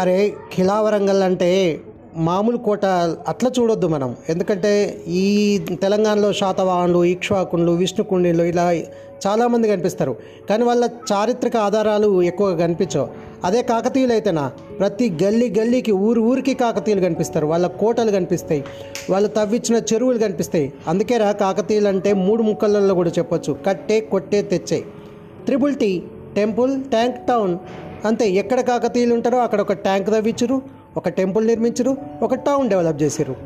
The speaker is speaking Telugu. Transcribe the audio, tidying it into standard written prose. అరే ఖిలా వరంగల్ అంటే మామూలు కోట అట్లా చూడొద్దు మనం. ఎందుకంటే ఈ తెలంగాణలో శాతవాహనులు, ఇక్ష్వాకుండ్లు, విష్ణుకుండిలు ఇలా చాలామంది కనిపిస్తారు, కానీ వాళ్ళ చారిత్రక ఆధారాలు ఎక్కువగా కనిపించవు. అదే కాకతీయులు అయితేనా ప్రతి గల్లీ గల్లీకి, ఊరు ఊరికి కాకతీయులు కనిపిస్తారు, వాళ్ళ కోటలు కనిపిస్తాయి, వాళ్ళు తవ్వించిన చెరువులు కనిపిస్తాయి. అందుకేరా కాకతీయులు అంటే మూడు ముక్కలలో కూడా చెప్పొచ్చు, కట్టే కొట్టే తెచ్చే. Triple T temple tank town అంతే. ఎక్కడ కాకతీయులు ఉంటారో అక్కడ ఒక ట్యాంక్ తవ్వించరు, ఒక టెంపుల్ నిర్మించరు, ఒక టౌన్ డెవలప్ చేసారు.